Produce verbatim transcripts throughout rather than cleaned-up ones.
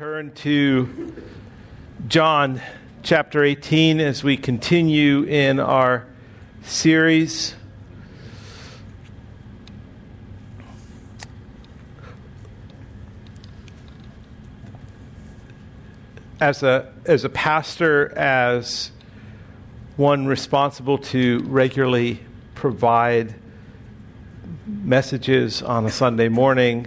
turn to John chapter eighteen as we continue in our series. As a as a pastor, as one responsible to regularly provide messages on a Sunday morning,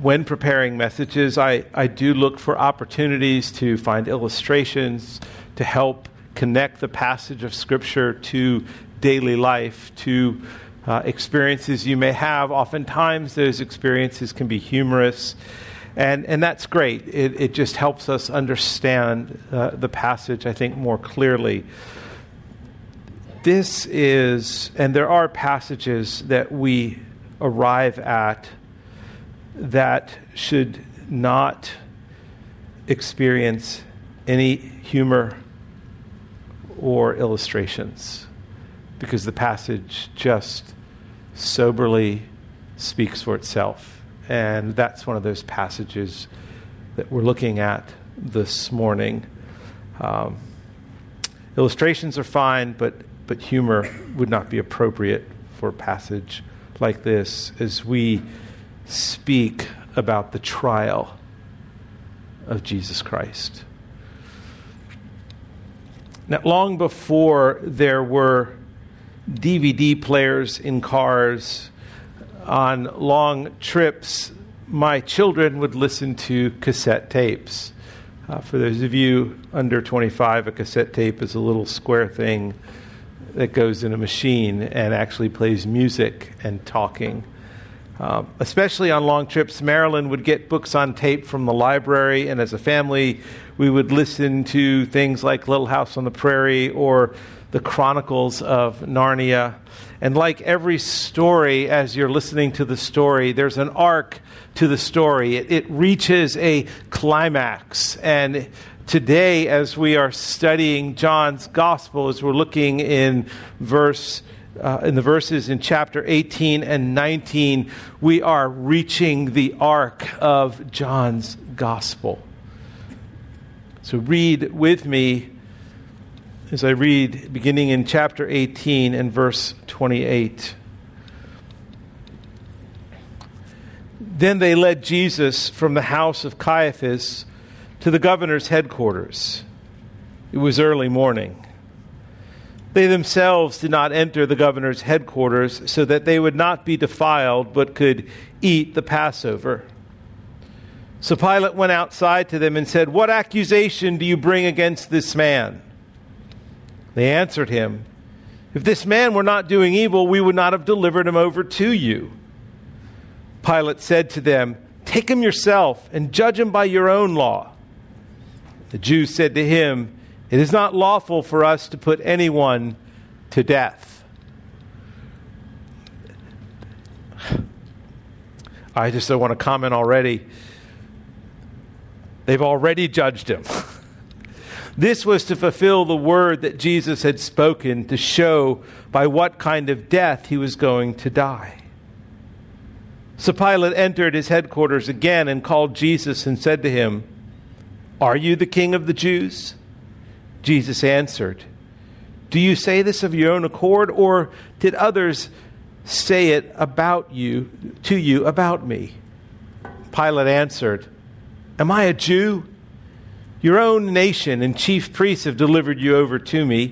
when preparing messages, I, I do look for opportunities to find illustrations to help connect the passage of Scripture to daily life, to uh, experiences you may have. Oftentimes those experiences can be humorous, and, and that's great. It, it just helps us understand uh, the passage, I think, more clearly. This is, and there are passages that we arrive at that should not experience any humor or illustrations, because the passage just soberly speaks for itself. And that's one of those passages that we're looking at this morning. Um, illustrations are fine, but, but humor would not be appropriate for a passage like this as we speak about the trial of Jesus Christ. Now, long before there were D V D players in cars, on long trips, my children would listen to cassette tapes. Uh, for those of you under twenty-five, a cassette tape is a little square thing that goes in a machine and actually plays music and talking. Uh, especially on long trips, Marilyn would get books on tape from the library, and as a family, we would listen to things like Little House on the Prairie or The Chronicles of Narnia. And like every story, as you're listening to the story, there's an arc to the story. It, it reaches a climax. And today, as we are studying John's Gospel, as we're looking in verse Uh, in the verses in chapter eighteen and nineteen, we are reaching the arc of John's Gospel. So read with me as I read, beginning in chapter eighteen and verse twenty-eight. Then they led Jesus from the house of Caiaphas to the governor's headquarters. It was early morning. They themselves did not enter the governor's headquarters, so that they would not be defiled, but could eat the Passover. So Pilate went outside to them and said, "What accusation do you bring against this man?" They answered him, "If this man were not doing evil, we would not have delivered him over to you." Pilate said to them, "Take him yourself and judge him by your own law." The Jews said to him, "It is not lawful for us to put anyone to death." I just don't want to comment already. They've already judged him. This was to fulfill the word that Jesus had spoken, to show by what kind of death he was going to die. So Pilate entered his headquarters again and called Jesus and said to him, "Are you the king of the Jews?" Jesus answered, "Do you say this of your own accord, or did others say it about you, to you about me?" Pilate answered, "Am I a Jew? Your own nation and chief priests have delivered you over to me.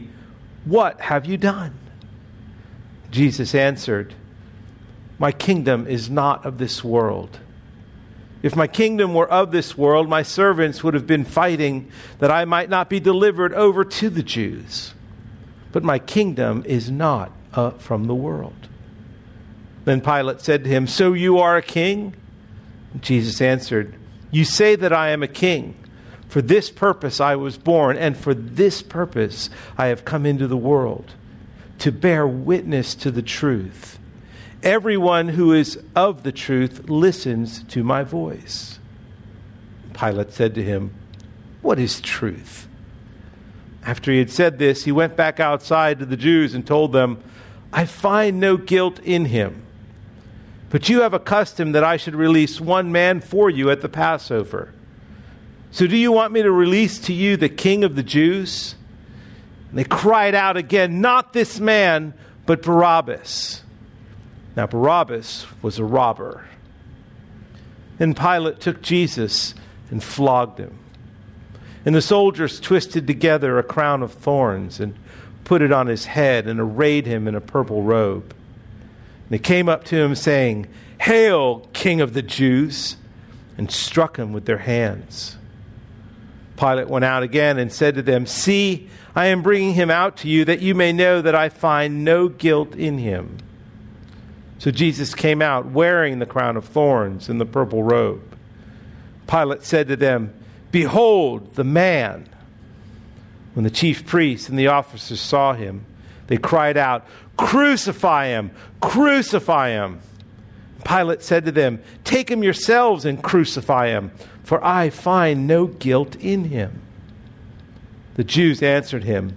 What have you done?" Jesus answered, "My kingdom is not of this world. If my kingdom were of this world, my servants would have been fighting that I might not be delivered over to the Jews. But my kingdom is not uh, from the world." Then Pilate said to him, "So you are a king?" Jesus answered, "You say that I am a king. For this purpose I was born, and for this purpose I have come into the world, to bear witness to the truth. Everyone who is of the truth listens to my voice." Pilate said to him, "What is truth?" After he had said this, he went back outside to the Jews and told them, "I find no guilt in him." But you have a custom that I should release one man for you at the Passover. So do you want me to release to you the king of the Jews? And they cried out again, not this man, but Barabbas. Now Barabbas was a robber. Then Pilate took Jesus and flogged him. And the soldiers twisted together a crown of thorns and put it on his head and arrayed him in a purple robe. And they came up to him saying, "Hail, King of the Jews," and struck him with their hands. Pilate went out again and said to them, "See, I am bringing him out to you that you may know that I find no guilt in him." So Jesus came out wearing the crown of thorns and the purple robe. Pilate said to them, "Behold the man." When the chief priests and the officers saw him, they cried out, "Crucify him! Crucify him!" Pilate said to them, "Take him yourselves and crucify him, for I find no guilt in him." The Jews answered him,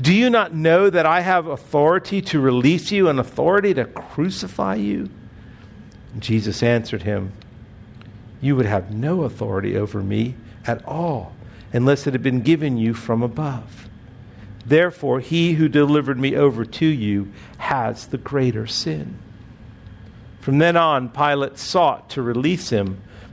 Do you not know that I have authority to release you and authority to crucify you?" And Jesus answered him, "You would have no authority over me at all unless it had been given you from above. Therefore, he who delivered me over to you has the greater sin." From then on, Pilate sought to release him,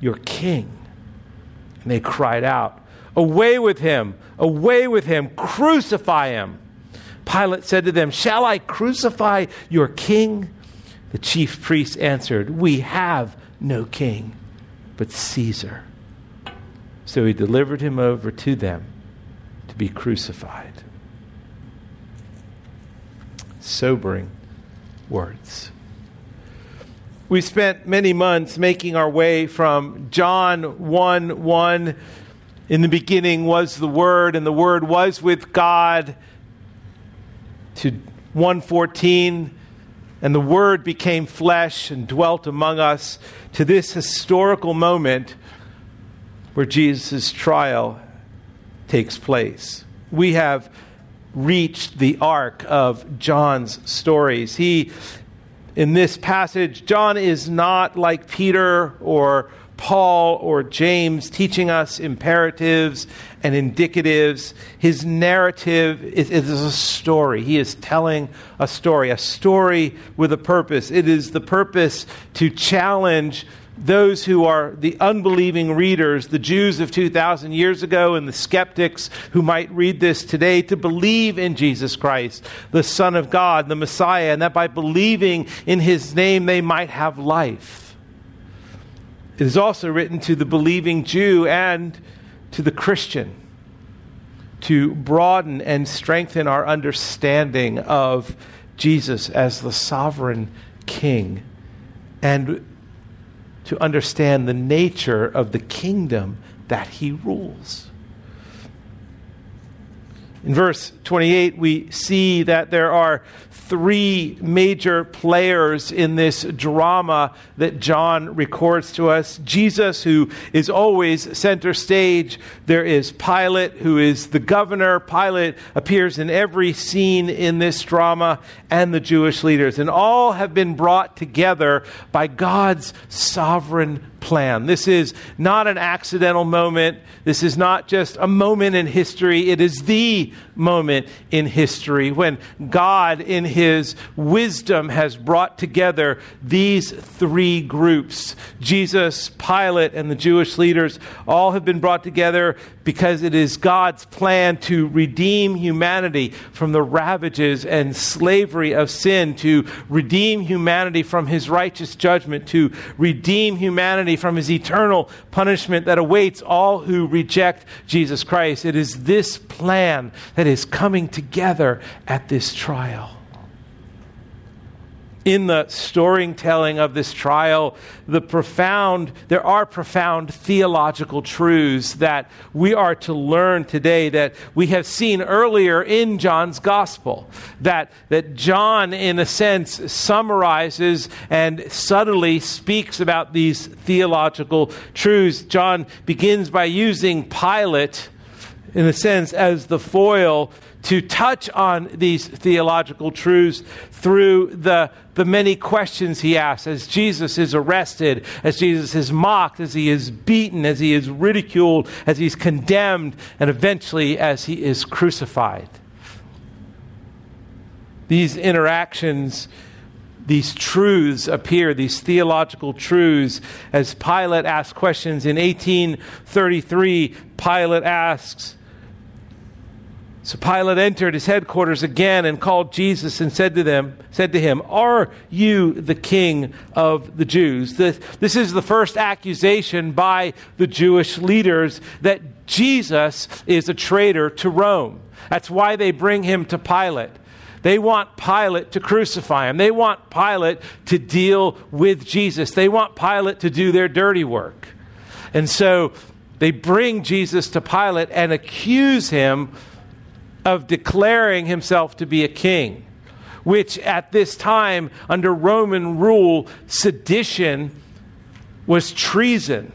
your king." And they cried out, "Away with him! Away with him! Crucify him!" Pilate said to them, "Shall I crucify your king?" The chief priests answered, "We have no king but Caesar." So he delivered him over to them to be crucified. Sobering words. We spent many months making our way from John one one. In the beginning was the Word, and the Word was with God, to one fourteen, and the Word became flesh and dwelt among us, to this historical moment where Jesus' trial takes place. We have reached the arc of John's stories. He In this passage, John is not like Peter or Paul or James, teaching us imperatives and indicatives. His narrative is, is a story. He is telling a story, a story with a purpose. It is the purpose to challenge those who are the unbelieving readers, the Jews of two thousand years ago and the skeptics who might read this today, to believe in Jesus Christ, the Son of God, the Messiah, and that by believing in his name they might have life. It is also written to the believing Jew and to the Christian to broaden and strengthen our understanding of Jesus as the sovereign King, and to understand the nature of the kingdom that he rules. In verse twenty-eight, we see that there are three major players in this drama that John records to us. Jesus, who is always center stage. There is Pilate, who is the governor. Pilate appears in every scene in this drama, and the Jewish leaders. And all have been brought together by God's sovereign plan. This is not an accidental moment. This is not just a moment in history. It is the moment in history when God, in his wisdom, has brought together these three groups. Jesus, Pilate, and the Jewish leaders all have been brought together because it is God's plan to redeem humanity from the ravages and slavery of sin, to redeem humanity from his righteous judgment, to redeem humanity from his eternal punishment that awaits all who reject Jesus Christ. It is this plan that is coming together at this trial. In the storytelling of this trial, the profound, there are profound theological truths that we are to learn today that we have seen earlier in John's gospel. That, that John, in a sense, summarizes and subtly speaks about these theological truths. John begins by using Pilate, in a sense, as the foil to touch on these theological truths through the, the many questions he asks as Jesus is arrested, as Jesus is mocked, as he is beaten, as he is ridiculed, as he's condemned, and eventually as he is crucified. These interactions, these truths appear, these theological truths, as Pilate asks questions. In eighteen thirty-three, Pilate asks, So Pilate entered his headquarters again and called Jesus and said to them, said to him, "Are you the king of the Jews?" This, this is the first accusation by the Jewish leaders that Jesus is a traitor to Rome. That's why they bring him to Pilate. They want Pilate to crucify him. They want Pilate to deal with Jesus. They want Pilate to do their dirty work. And so they bring Jesus to Pilate and accuse him of declaring himself to be a king, which at this time, under Roman rule, sedition was treason.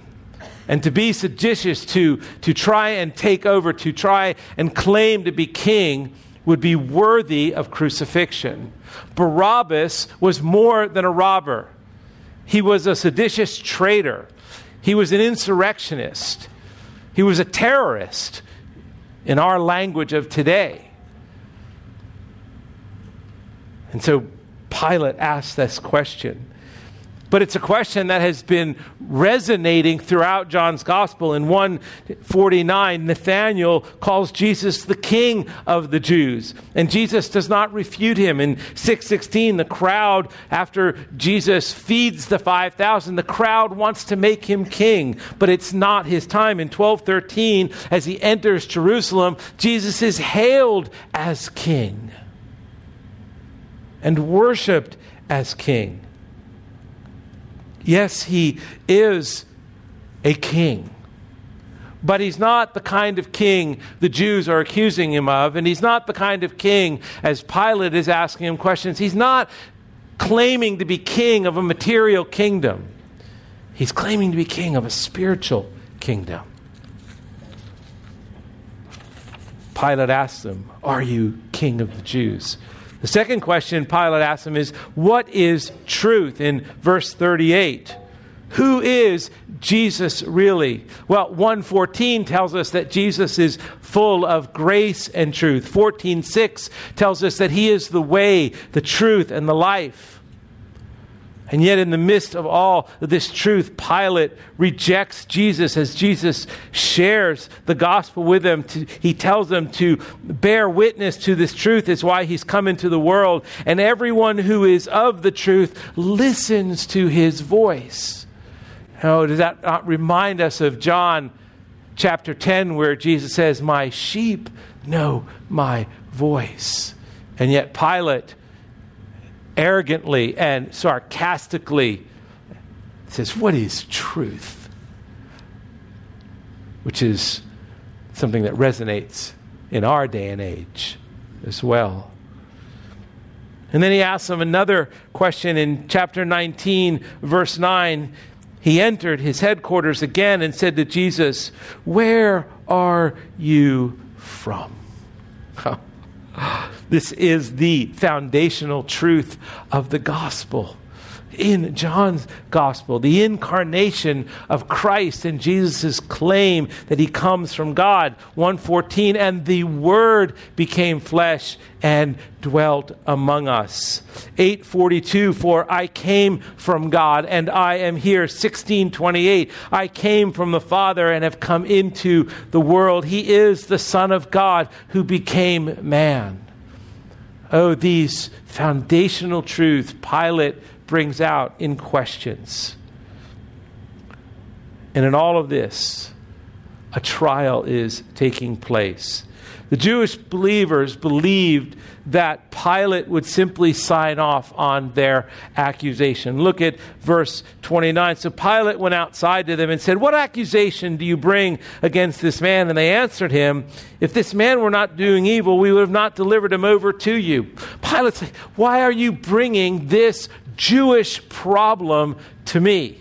And to be seditious, to, to try and take over, to try and claim to be king, would be worthy of crucifixion. Barabbas was more than a robber. He was a seditious traitor. He was an insurrectionist. He was a terrorist. In our language of today. And so Pilate asked this question. But it's a question that has been resonating throughout John's gospel. In one forty-nine, Nathanael calls Jesus the king of the Jews. And Jesus does not refute him. In six sixteen, the crowd, after Jesus feeds the five thousand, the crowd wants to make him king. But it's not his time. In twelve thirteen, as he enters Jerusalem, Jesus is hailed as king and worshipped as king. Yes, he is a king, but he's not the kind of king the Jews are accusing him of, and he's not the kind of king, as Pilate is asking him questions, he's not claiming to be king of a material kingdom. He's claiming to be king of a spiritual kingdom. Pilate asks him, "Are you king of the Jews?" The second question Pilate asks him is, what is truth? In verse thirty-eight, who is Jesus really? Well, one fourteen tells us that Jesus is full of grace and truth. fourteen six tells us that he is the way, the truth, and the life. And yet in the midst of all of this truth, Pilate rejects Jesus as Jesus shares the gospel with them. To, he tells them to bear witness to this truth. It's why he's come into the world. And everyone who is of the truth listens to his voice. Oh, does that not remind us of John chapter ten, where Jesus says, "My sheep know my voice." And yet Pilate arrogantly and sarcastically says, "What is truth?" Which is something that resonates in our day and age as well. And then he asks him another question in chapter nineteen, verse nine. He entered his headquarters again and said to Jesus, "Where are you from?" This is the foundational truth of the gospel. in John's gospel, the incarnation of Christ and Jesus' claim that he comes from God. one fourteen, and the Word became flesh and dwelt among us. eight forty-two, for I came from God and I am here. sixteen twenty-eight, I came from the Father and have come into the world. He is the Son of God who became man. Oh, these foundational truths Pilate brings out in questions. And in all of this, a trial is taking place. The Jewish believers believed that Pilate would simply sign off on their accusation. Look at verse twenty-nine. So Pilate went outside to them and said, "What accusation do you bring against this man?" And they answered him, "If this man were not doing evil, we would have not delivered him over to you." Pilate's like, "Why are you bringing this Jewish problem to me?"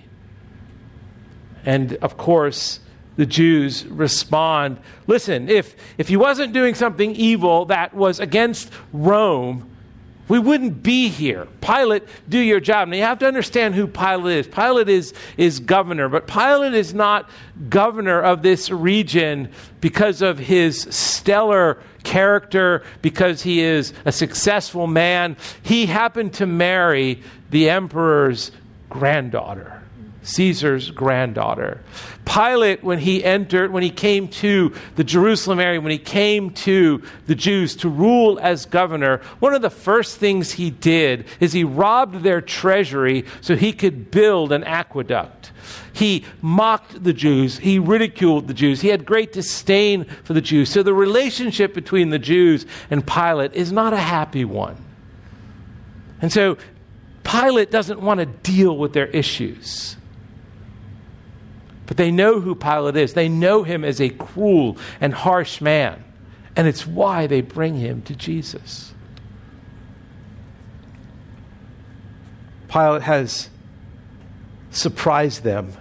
And of course, the Jews respond, listen, if, if he wasn't doing something evil that was against Rome, we wouldn't be here. Pilate, do your job. Now you have to understand who Pilate is. Pilate is, is governor, but Pilate is not governor of this region because of his stellar character, because he is a successful man. He happened to marry the emperor's granddaughter. Caesar's granddaughter. Pilate, when he entered, when he came to the Jerusalem area, when he came to the Jews to rule as governor, one of the first things he did is he robbed their treasury so he could build an aqueduct. He mocked the Jews. He ridiculed the Jews. He had great disdain for the Jews. So the relationship between the Jews and Pilate is not a happy one. And so Pilate doesn't want to deal with their issues. But they know who Pilate is. They know him as a cruel and harsh man. And it's why they bring him to Jesus. Pilate has surprised them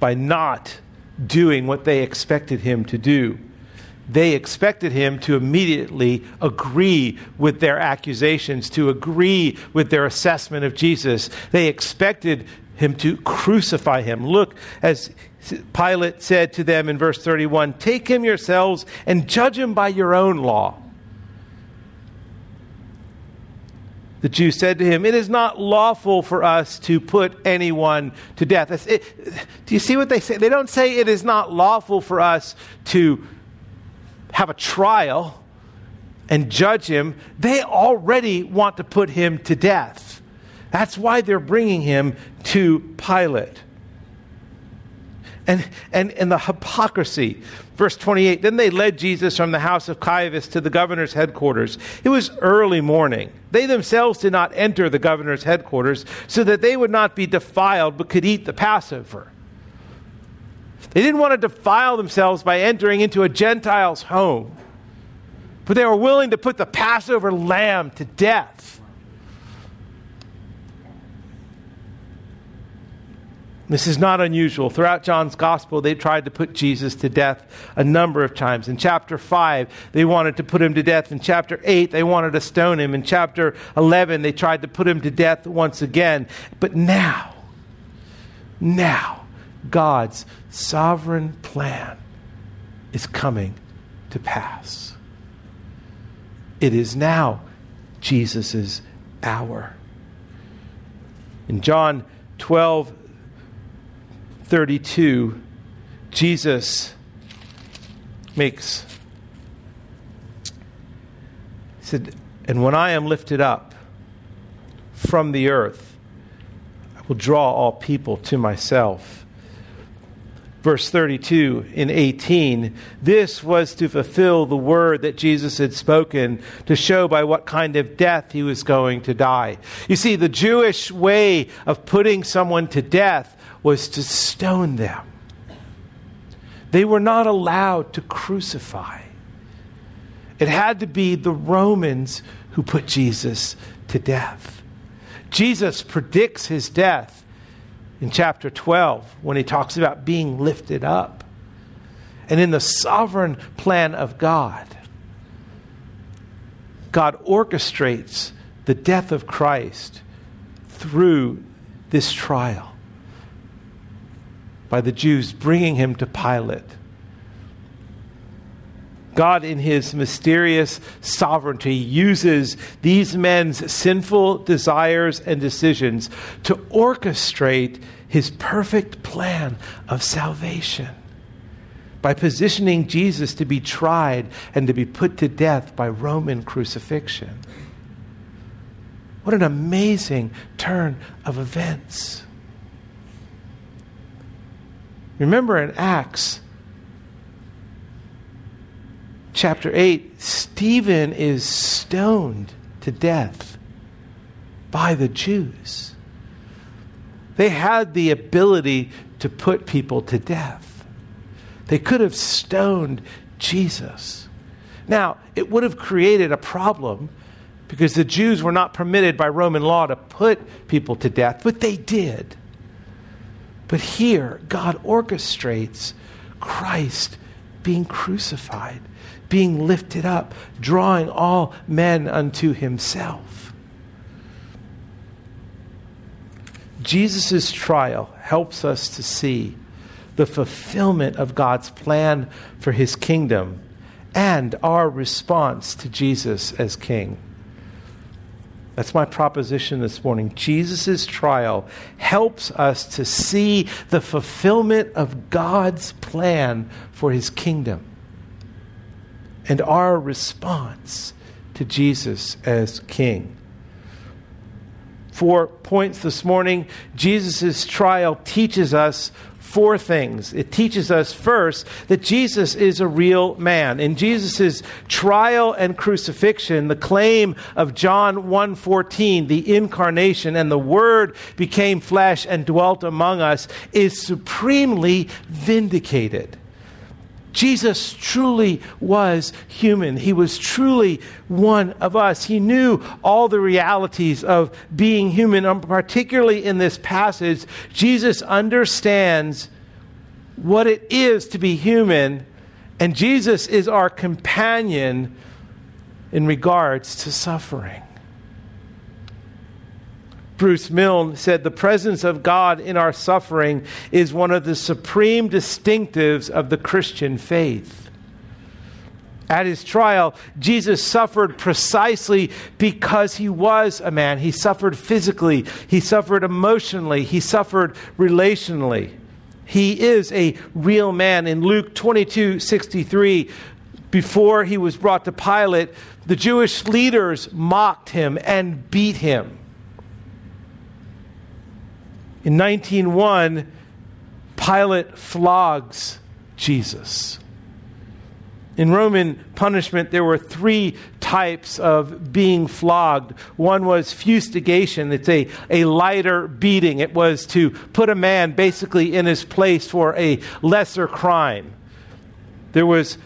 by not doing what they expected him to do. They expected him to immediately agree with their accusations, to agree with their assessment of Jesus. They expected him to crucify him. Look, as Pilate said to them in verse thirty-one, "Take him yourselves and judge him by your own law." The Jews said to him, "It is not lawful for us to put anyone to death." It, it, do you see what they say? They don't say it is not lawful for us to have a trial and judge him. They already want to put him to death. That's why they're bringing him to Pilate. And, and, and the hypocrisy. Verse twenty-eight, then they led Jesus from the house of Caiaphas to the governor's headquarters. It was early morning. They themselves did not enter the governor's headquarters so that they would not be defiled but could eat the Passover. They didn't want to defile themselves by entering into a Gentile's home. But they were willing to put the Passover lamb to death. This is not unusual. Throughout John's gospel, they tried to put Jesus to death a number of times. In chapter five, they wanted to put him to death. In chapter eight, they wanted to stone him. In chapter eleven, they tried to put him to death once again. But now, now, God's sovereign plan is coming to pass. It is now Jesus' hour. In John twelve, thirty-two, Jesus makes, he said, "And when I am lifted up from the earth, I will draw all people to myself." Verse thirty-two in eighteen, this was to fulfill the word that Jesus had spoken to show by what kind of death he was going to die. You see, the Jewish way of putting someone to death was to stone them. They were not allowed to crucify. It had to be the Romans who put Jesus to death. Jesus predicts his death in chapter twelve when he talks about being lifted up. And in the sovereign plan of God, God orchestrates the death of Christ through this trial by the Jews, bringing him to Pilate. God, in his mysterious sovereignty, uses these men's sinful desires and decisions to orchestrate his perfect plan of salvation by positioning Jesus to be tried and to be put to death by Roman crucifixion. What an amazing turn of events. Remember in Acts chapter eight, Stephen is stoned to death by the Jews. They had the ability to put people to death. They could have stoned Jesus. Now, it would have created a problem because the Jews were not permitted by Roman law to put people to death, but they did. But here, God orchestrates Christ being crucified, being lifted up, drawing all men unto himself. Jesus' trial helps us to see the fulfillment of God's plan for his kingdom and our response to Jesus as king. That's my proposition this morning. Jesus' trial helps us to see the fulfillment of God's plan for his kingdom and our response to Jesus as king. Four points this morning. Jesus' trial teaches us four things. It teaches us, first, that Jesus is a real man. In Jesus' trial and crucifixion, the claim of John one fourteen, the incarnation and the Word became flesh and dwelt among us, is supremely vindicated. Jesus truly was human. He was truly one of us. He knew all the realities of being human. And particularly in this passage, Jesus understands what it is to be human, and Jesus is our companion in regards to suffering. Bruce Milne said, "The presence of God in our suffering is one of the supreme distinctives of the Christian faith." At his trial, Jesus suffered precisely because he was a man. He suffered physically. He suffered emotionally. He suffered relationally. He is a real man. In Luke twenty-two sixty-three, before he was brought to Pilate, the Jewish leaders mocked him and beat him. In nineteen one, Pilate flogs Jesus. In Roman punishment, there were three types of being flogged. One was fustigation. It's a, a lighter beating. It was to put a man basically in his place for a lesser crime. There was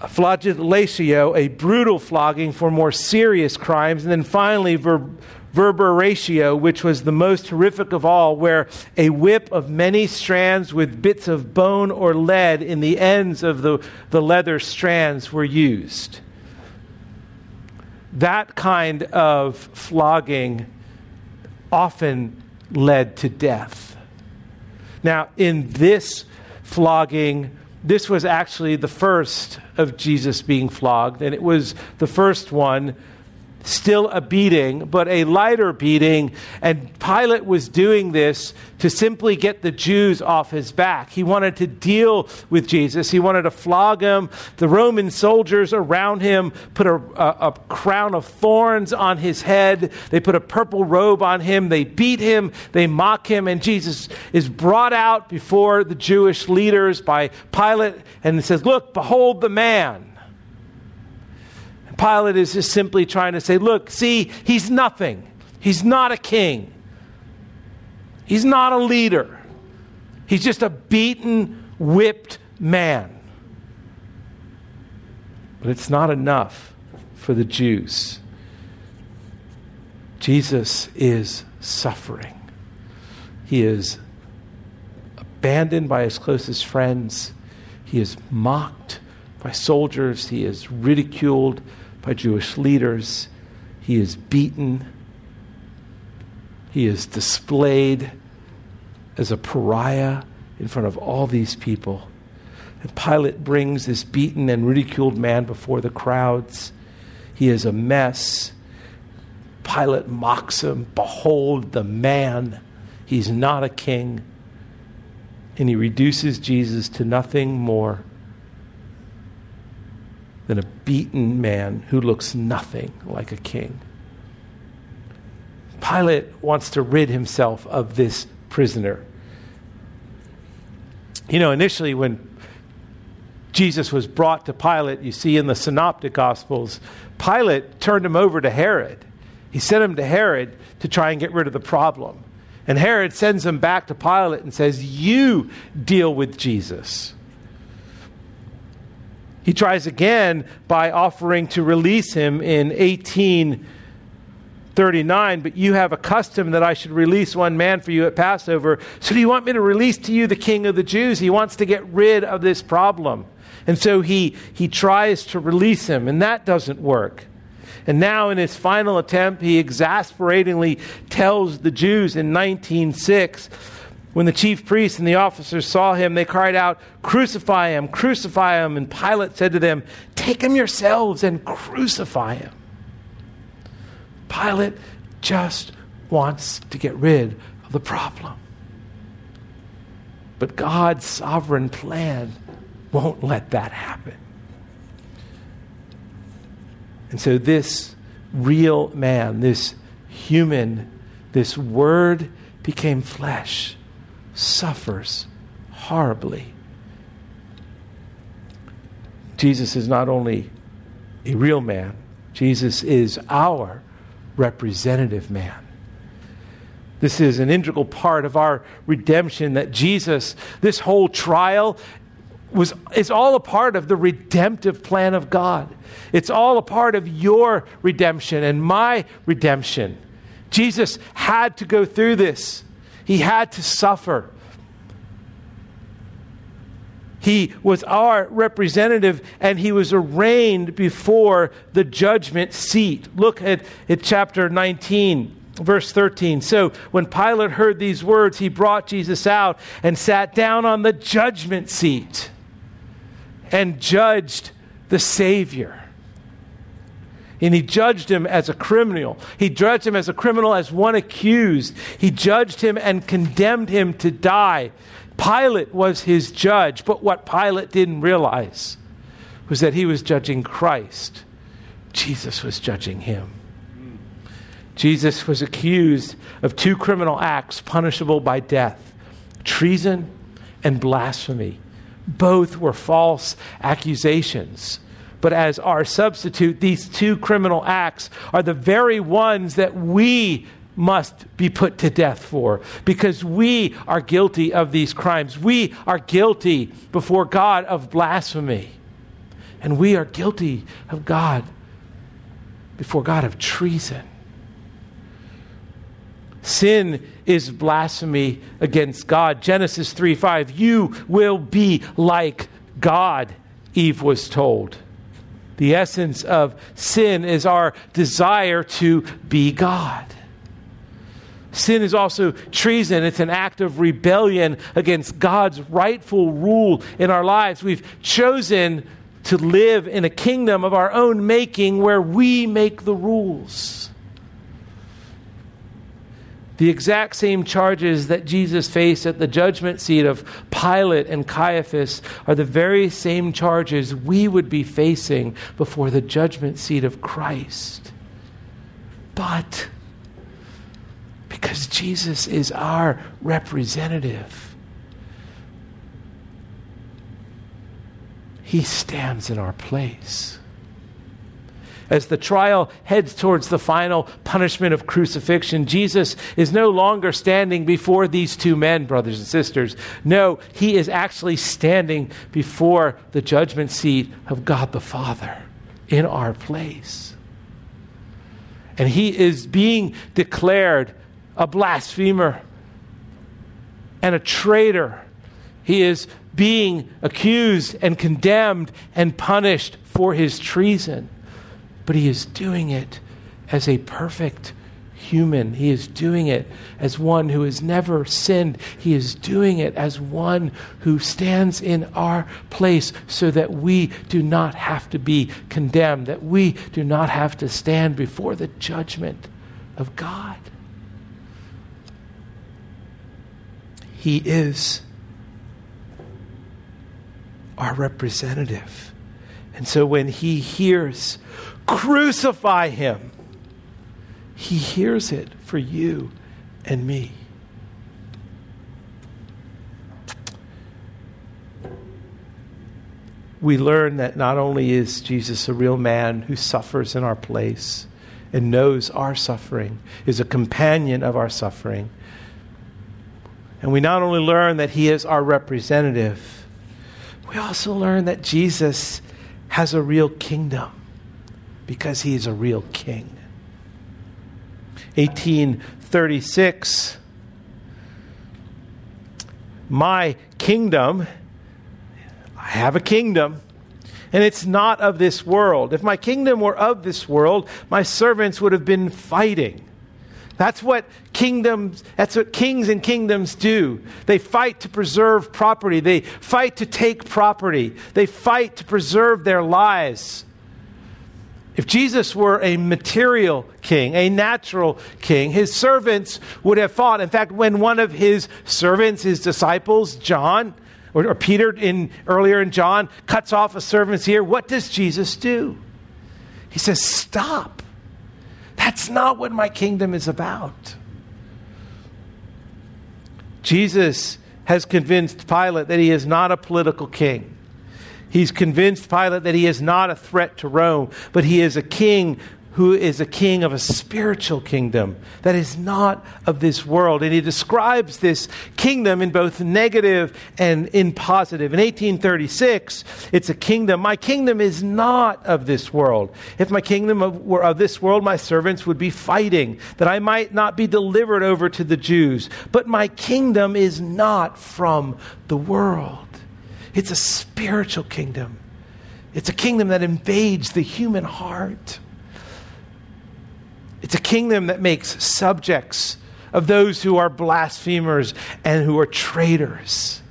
flagellatio, a brutal flogging for more serious crimes. And then finally, ver- verberatio, which was the most horrific of all, where a whip of many strands with bits of bone or lead in the ends of the, the leather strands were used. That kind of flogging often led to death. Now, in this flogging, this was actually the first of Jesus being flogged, and it was the first one. Still a beating, but a lighter beating. And Pilate was doing this to simply get the Jews off his back. He wanted to deal with Jesus. He wanted to flog him. The Roman soldiers around him put a, a, a crown of thorns on his head. They put a purple robe on him. They beat him. They mock him. And Jesus is brought out before the Jewish leaders by Pilate and says, "Look, behold the man." Pilate is just simply trying to say, look, see, he's nothing. He's not a king. He's not a leader. He's just a beaten, whipped man. But it's not enough for the Jews. Jesus is suffering. He is abandoned by his closest friends. He is mocked by soldiers. He is ridiculed by Jewish leaders. He is beaten. He is displayed as a pariah in front of all these people. And Pilate brings this beaten and ridiculed man before the crowds. He is a mess. Pilate mocks him. Behold the man. He's not a king. And he reduces Jesus to nothing more than a beaten man who looks nothing like a king. Pilate wants to rid himself of this prisoner. You know, initially when Jesus was brought to Pilate, you see in the Synoptic Gospels, Pilate turned him over to Herod. He sent him to Herod to try and get rid of the problem. And Herod sends him back to Pilate and says, you deal with Jesus. He tries again by offering to release him in eighteen thirty-nine, but you have a custom that I should release one man for you at Passover. So do you want me to release to you the king of the Jews? He wants to get rid of this problem. And so he, he tries to release him, and that doesn't work. And now in his final attempt, he exasperatingly tells the Jews in nineteen six, when the chief priests and the officers saw him, they cried out, crucify him, crucify him. And Pilate said to them, take him yourselves and crucify him. Pilate just wants to get rid of the problem. But God's sovereign plan won't let that happen. And so this real man, this human, this word became flesh, suffers horribly. Jesus is not only a real man, Jesus is our representative man. This is an integral part of our redemption, that Jesus, this whole trial Was, it's all a part of the redemptive plan of God. It's all a part of your redemption and my redemption. Jesus had to go through this. He had to suffer. He was our representative, and he was arraigned before the judgment seat. Look at, at chapter nineteen. Verse thirteen, so when Pilate heard these words, he brought Jesus out and sat down on the judgment seat and judged the Savior. And he judged him as a criminal. He judged him as a criminal, as one accused. He judged him and condemned him to die. Pilate was his judge, but what Pilate didn't realize was that he was judging Christ. Jesus was judging him. Jesus was accused of two criminal acts punishable by death, treason and blasphemy. Both were false accusations. But as our substitute, these two criminal acts are the very ones that we must be put to death for, because we are guilty of these crimes. We are guilty before God of blasphemy, and we are guilty of God before God of treason. Sin is blasphemy against God. Genesis three five, you will be like God, Eve was told. The essence of sin is our desire to be God. Sin is also treason. It's an act of rebellion against God's rightful rule in our lives. We've chosen to live in a kingdom of our own making where we make the rules. The exact same charges that Jesus faced at the judgment seat of Pilate and Caiaphas are the very same charges we would be facing before the judgment seat of Christ. But because Jesus is our representative, he stands in our place. As the trial heads towards the final punishment of crucifixion, Jesus is no longer standing before these two men, brothers and sisters. No, he is actually standing before the judgment seat of God the Father in our place. And he is being declared a blasphemer and a traitor. He is being accused and condemned and punished for his treason. But he is doing it as a perfect human. He is doing it as one who has never sinned. He is doing it as one who stands in our place so that we do not have to be condemned, that we do not have to stand before the judgment of God. He is our representative. And so when he hears, "Crucify him," he hears it for you and me. We learn that not only is Jesus a real man who suffers in our place and knows our suffering, is a companion of our suffering, and we not only learn that he is our representative, we also learn that Jesus has a real kingdom because he is a real king. eighteen thirty-six, my kingdom, I have a kingdom, and it's not of this world. If my kingdom were of this world, my servants would have been fighting. That's what kingdoms, that's what kings and kingdoms do. They fight to preserve property. They fight to take property. They fight to preserve their lives. If Jesus were a material king, a natural king, his servants would have fought. In fact, when one of his servants, his disciples, John, or, or Peter in earlier in John, cuts off a servant's ear, what does Jesus do? He says, "Stop. That's not what my kingdom is about." Jesus has convinced Pilate that he is not a political king. He's convinced Pilate that he is not a threat to Rome, but he is a king who is a king of a spiritual kingdom that is not of this world. And he describes this kingdom in both negative and in positive. In eighteen thirty-six, it's a kingdom. My kingdom is not of this world. If my kingdom of, were of this world, my servants would be fighting, that I might not be delivered over to the Jews. But my kingdom is not from the world. It's a spiritual kingdom. It's a kingdom that invades the human heart. It's a kingdom that makes subjects of those who are blasphemers and who are traitors.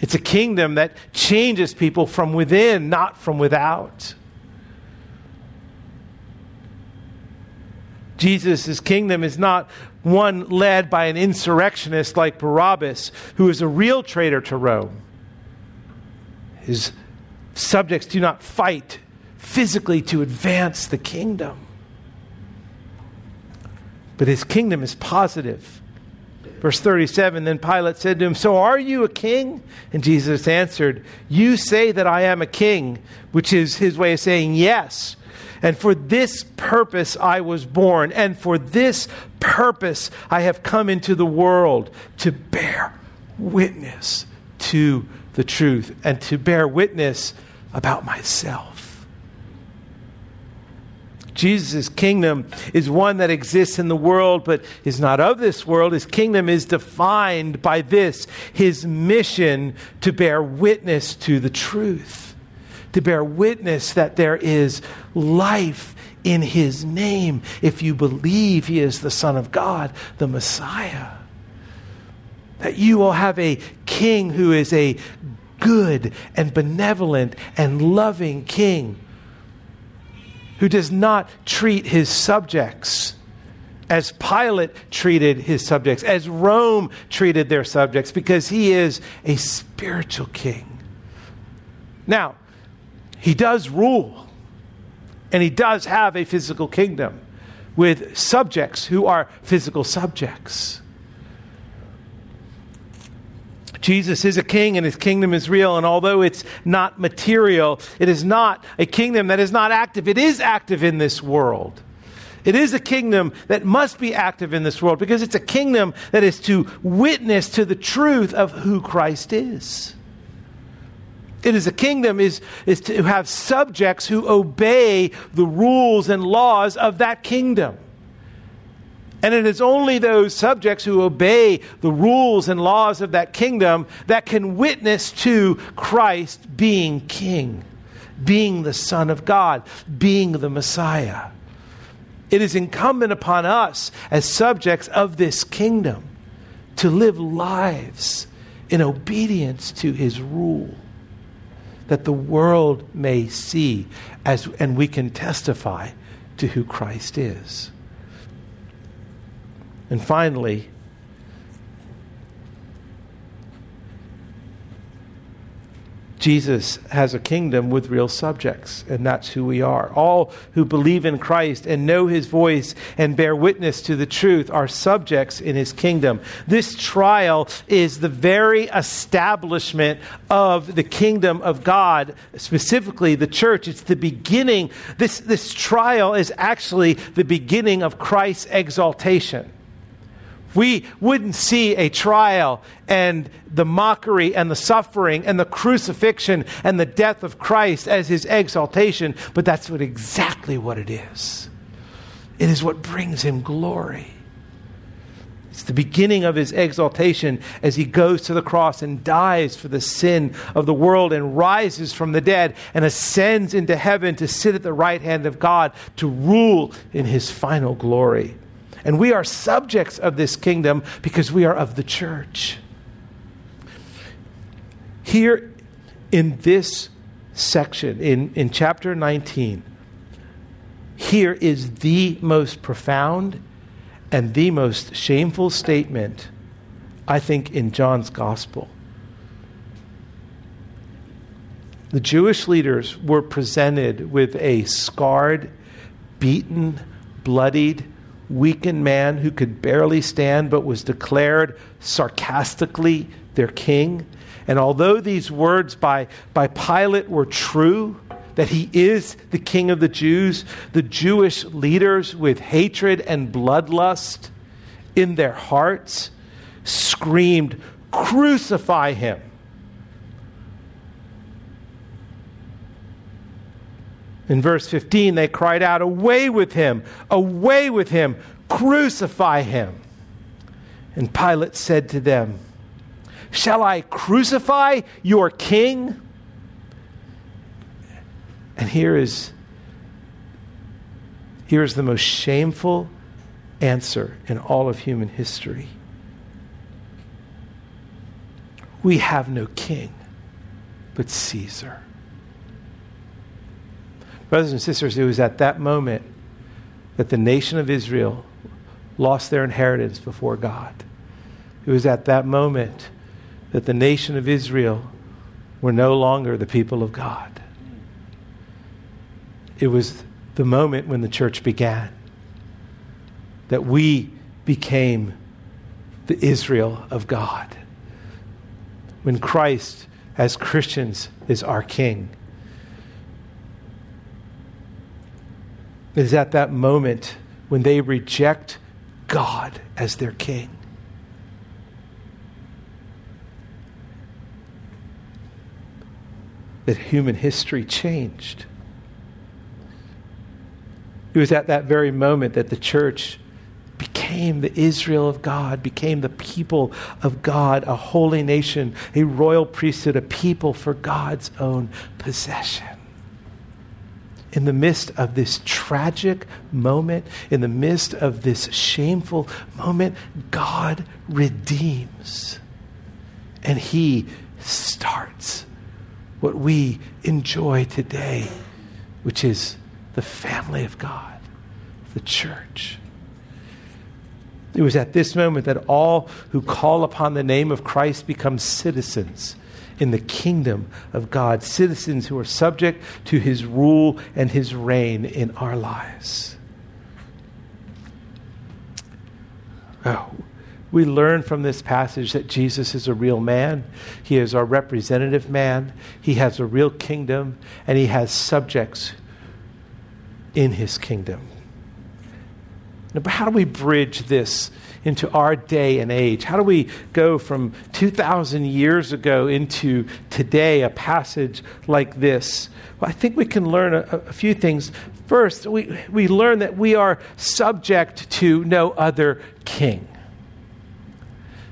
It's a kingdom that changes people from within, not from without. Jesus' kingdom is not one led by an insurrectionist like Barabbas, who is a real traitor to Rome. His subjects do not fight physically to advance the kingdom. But his kingdom is positive. Verse thirty-seven, then Pilate said to him, "So are you a king?" And Jesus answered, "You say that I am a king," which is his way of saying yes. "And for this purpose I was born, and for this purpose I have come into the world, to bear witness to the truth," and to bear witness about myself. Jesus' kingdom is one that exists in the world but is not of this world. His kingdom is defined by this, his mission to bear witness to the truth, to bear witness that there is life in his name if you believe he is the Son of God, the Messiah. That you will have a king who is a good and benevolent and loving king who does not treat his subjects as Pilate treated his subjects, as Rome treated their subjects, because he is a spiritual king. Now, he does rule, and he does have a physical kingdom with subjects who are physical subjects. Jesus is a king, and his kingdom is real. And although it's not material, it is not a kingdom that is not active. It is active in this world. It is a kingdom that must be active in this world because it's a kingdom that is to witness to the truth of who Christ is. It is a kingdom is, is to have subjects who obey the rules and laws of that kingdom. And it is only those subjects who obey the rules and laws of that kingdom that can witness to Christ being king, being the Son of God, being the Messiah. It is incumbent upon us as subjects of this kingdom to live lives in obedience to his rule, that the world may see as, and we can testify to who Christ is. And finally, Jesus has a kingdom with real subjects, and that's who we are. All who believe in Christ and know his voice and bear witness to the truth are subjects in his kingdom. This trial is the very establishment of the kingdom of God, specifically the church. It's the beginning. This, this trial is actually the beginning of Christ's exaltation. We wouldn't see a trial and the mockery and the suffering and the crucifixion and the death of Christ as his exaltation, but that's what exactly what it is. It is what brings him glory. It's the beginning of his exaltation as he goes to the cross and dies for the sin of the world and rises from the dead and ascends into heaven to sit at the right hand of God to rule in his final glory. And we are subjects of this kingdom because we are of the church. Here in this section, in, in chapter nineteen, here is the most profound and the most shameful statement, I think, in John's gospel. The Jewish leaders were presented with a scarred, beaten, bloodied, weakened man who could barely stand but was declared sarcastically their king. And although these words by, by Pilate were true, that he is the king of the Jews, the Jewish leaders with hatred and bloodlust in their hearts screamed, "Crucify him!" In verse fifteen, they cried out, "Away with him! Away with him! Crucify him!" And Pilate said to them, "Shall I crucify your king?" And here is, here is the most shameful answer in all of human history. "We have no king but Caesar." Brothers and sisters, it was at that moment that the nation of Israel lost their inheritance before God. It was at that moment that the nation of Israel were no longer the people of God. It was the moment when the church began, that we became the Israel of God. When Christ, as Christians, is our King. It is at that moment when they reject God as their king. That human history changed. It was at that very moment that the church became the Israel of God, became the people of God, a holy nation, a royal priesthood, a people for God's own possession. In the midst of this tragic moment, in the midst of this shameful moment, God redeems. And he starts what we enjoy today, which is the family of God, the church. It was at this moment that all who call upon the name of Christ become citizens in the kingdom of God, citizens who are subject to his rule and his reign in our lives. Oh, we learn from this passage that Jesus is a real man. He is our representative man. He has a real kingdom, and he has subjects in his kingdom. Now, but how do we bridge this into our day and age? How do we go from two thousand years ago into today, a passage like this? Well, I think we can learn a, a few things. First, we, we learn that we are subject to no other king.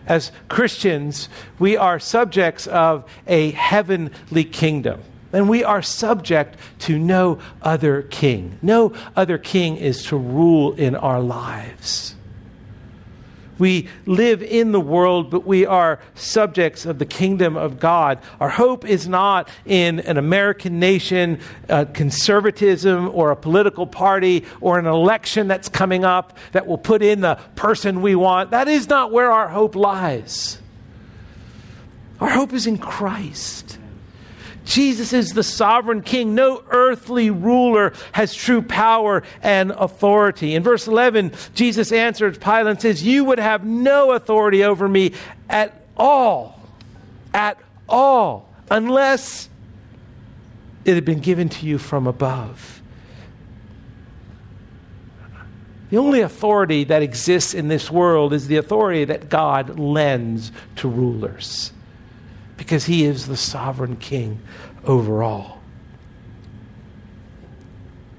As Christians, we are subjects of a heavenly kingdom. then we are subject to no other king. No other king is to rule in our lives. We live in the world, but we are subjects of the kingdom of God. Our hope is not in an American nation, uh, conservatism, or a political party, or an election that's coming up that will put in the person we want. That is not where our hope lies. Our hope is in Christ. Jesus is the sovereign king. No earthly ruler has true power and authority. In verse eleven, Jesus answered Pilate and says, "You would have no authority over me at all, at all, unless it had been given to you from above." The only authority that exists in this world is the authority that God lends to rulers, because he is the sovereign king over all.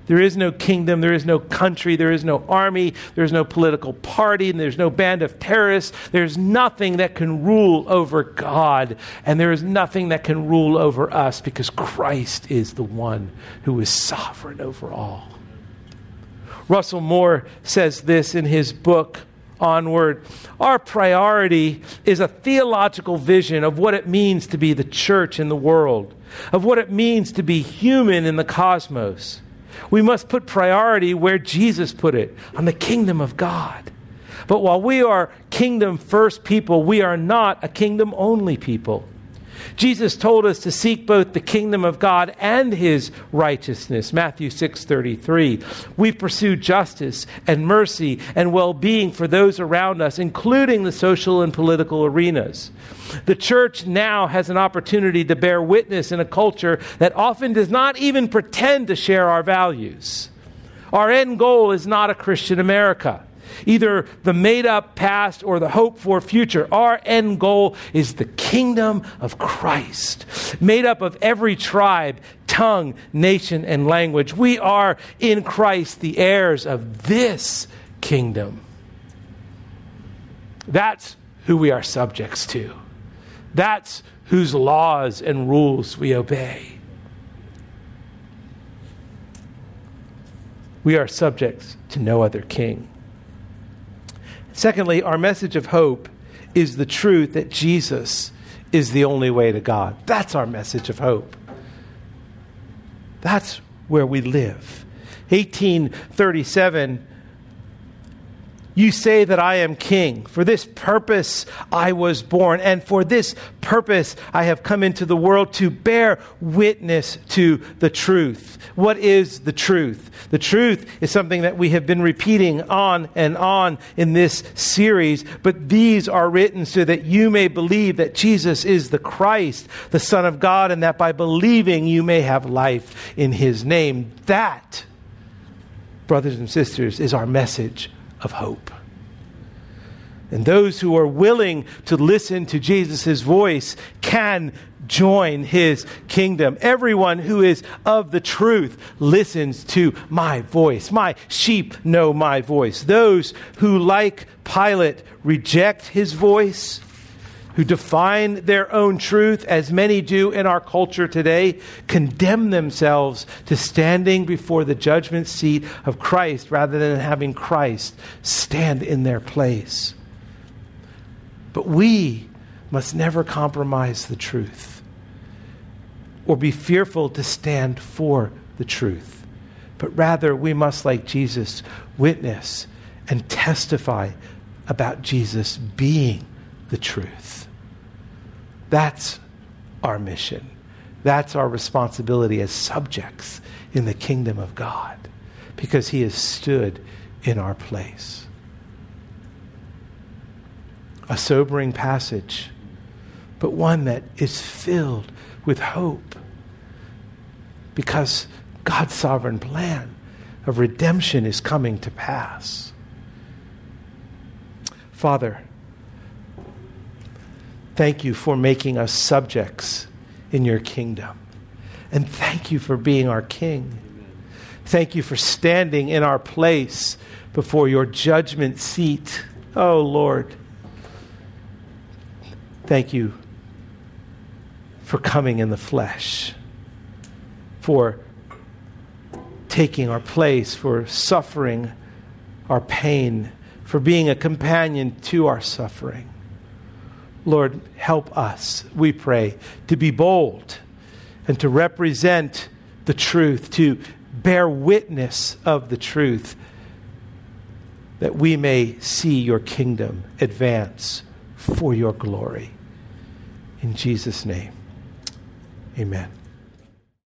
There is no kingdom, there is no country, there is no army, there is no political party, and there's no band of terrorists. There's nothing that can rule over God, and there is nothing that can rule over us, because Christ is the one who is sovereign over all. Russell Moore says this in his book, Onward. Our priority is a theological vision of what it means to be the church in the world, of what it means to be human in the cosmos. We must put priority where Jesus put it, on the kingdom of God. But while we are kingdom first people, we are not a kingdom only people. Jesus told us to seek both the kingdom of God and his righteousness. Matthew six thirty-three. We pursue justice and mercy and well-being for those around us, including the social and political arenas. The church now has an opportunity to bear witness in a culture that often does not even pretend to share our values. Our end goal is not a Christian America, either the made-up past or the hoped-for future. Our end goal is the kingdom of Christ, made up of every tribe, tongue, nation, and language. We are in Christ the heirs of this kingdom. That's who we are subjects to. That's whose laws and rules we obey. We are subjects to no other king. Secondly, our message of hope is the truth that Jesus is the only way to God. That's our message of hope. That's where we live. eighteen thirty-seven, "You say that I am king. For this purpose I was born, and for this purpose I have come into the world, to bear witness to the truth." What is the truth? The truth is something that we have been repeating on and on in this series, but these are written so that you may believe that Jesus is the Christ, the Son of God, and that by believing you may have life in his name. That, brothers and sisters, is our message of hope. And those who are willing to listen to Jesus' voice can join his kingdom. Everyone who is of the truth listens to my voice. My sheep know my voice. Those who, like Pilate, reject his voice, who define their own truth, as many do in our culture today, condemn themselves to standing before the judgment seat of Christ rather than having Christ stand in their place. But we must never compromise the truth or be fearful to stand for the truth. But rather, we must, like Jesus, witness and testify about Jesus being the truth. That's our mission. That's our responsibility as subjects in the kingdom of God, because he has stood in our place. A sobering passage, but one that is filled with hope, because God's sovereign plan of redemption is coming to pass. Father, thank you for making us subjects in your kingdom. And thank you for being our king. Thank you for standing in our place before your judgment seat. Oh, Lord. Thank you for coming in the flesh. for taking our place, for suffering our pain, for being a companion to our suffering. Lord, help us, we pray, to be bold and to represent the truth, to bear witness of the truth, that we may see your kingdom advance for your glory. In Jesus' name, amen.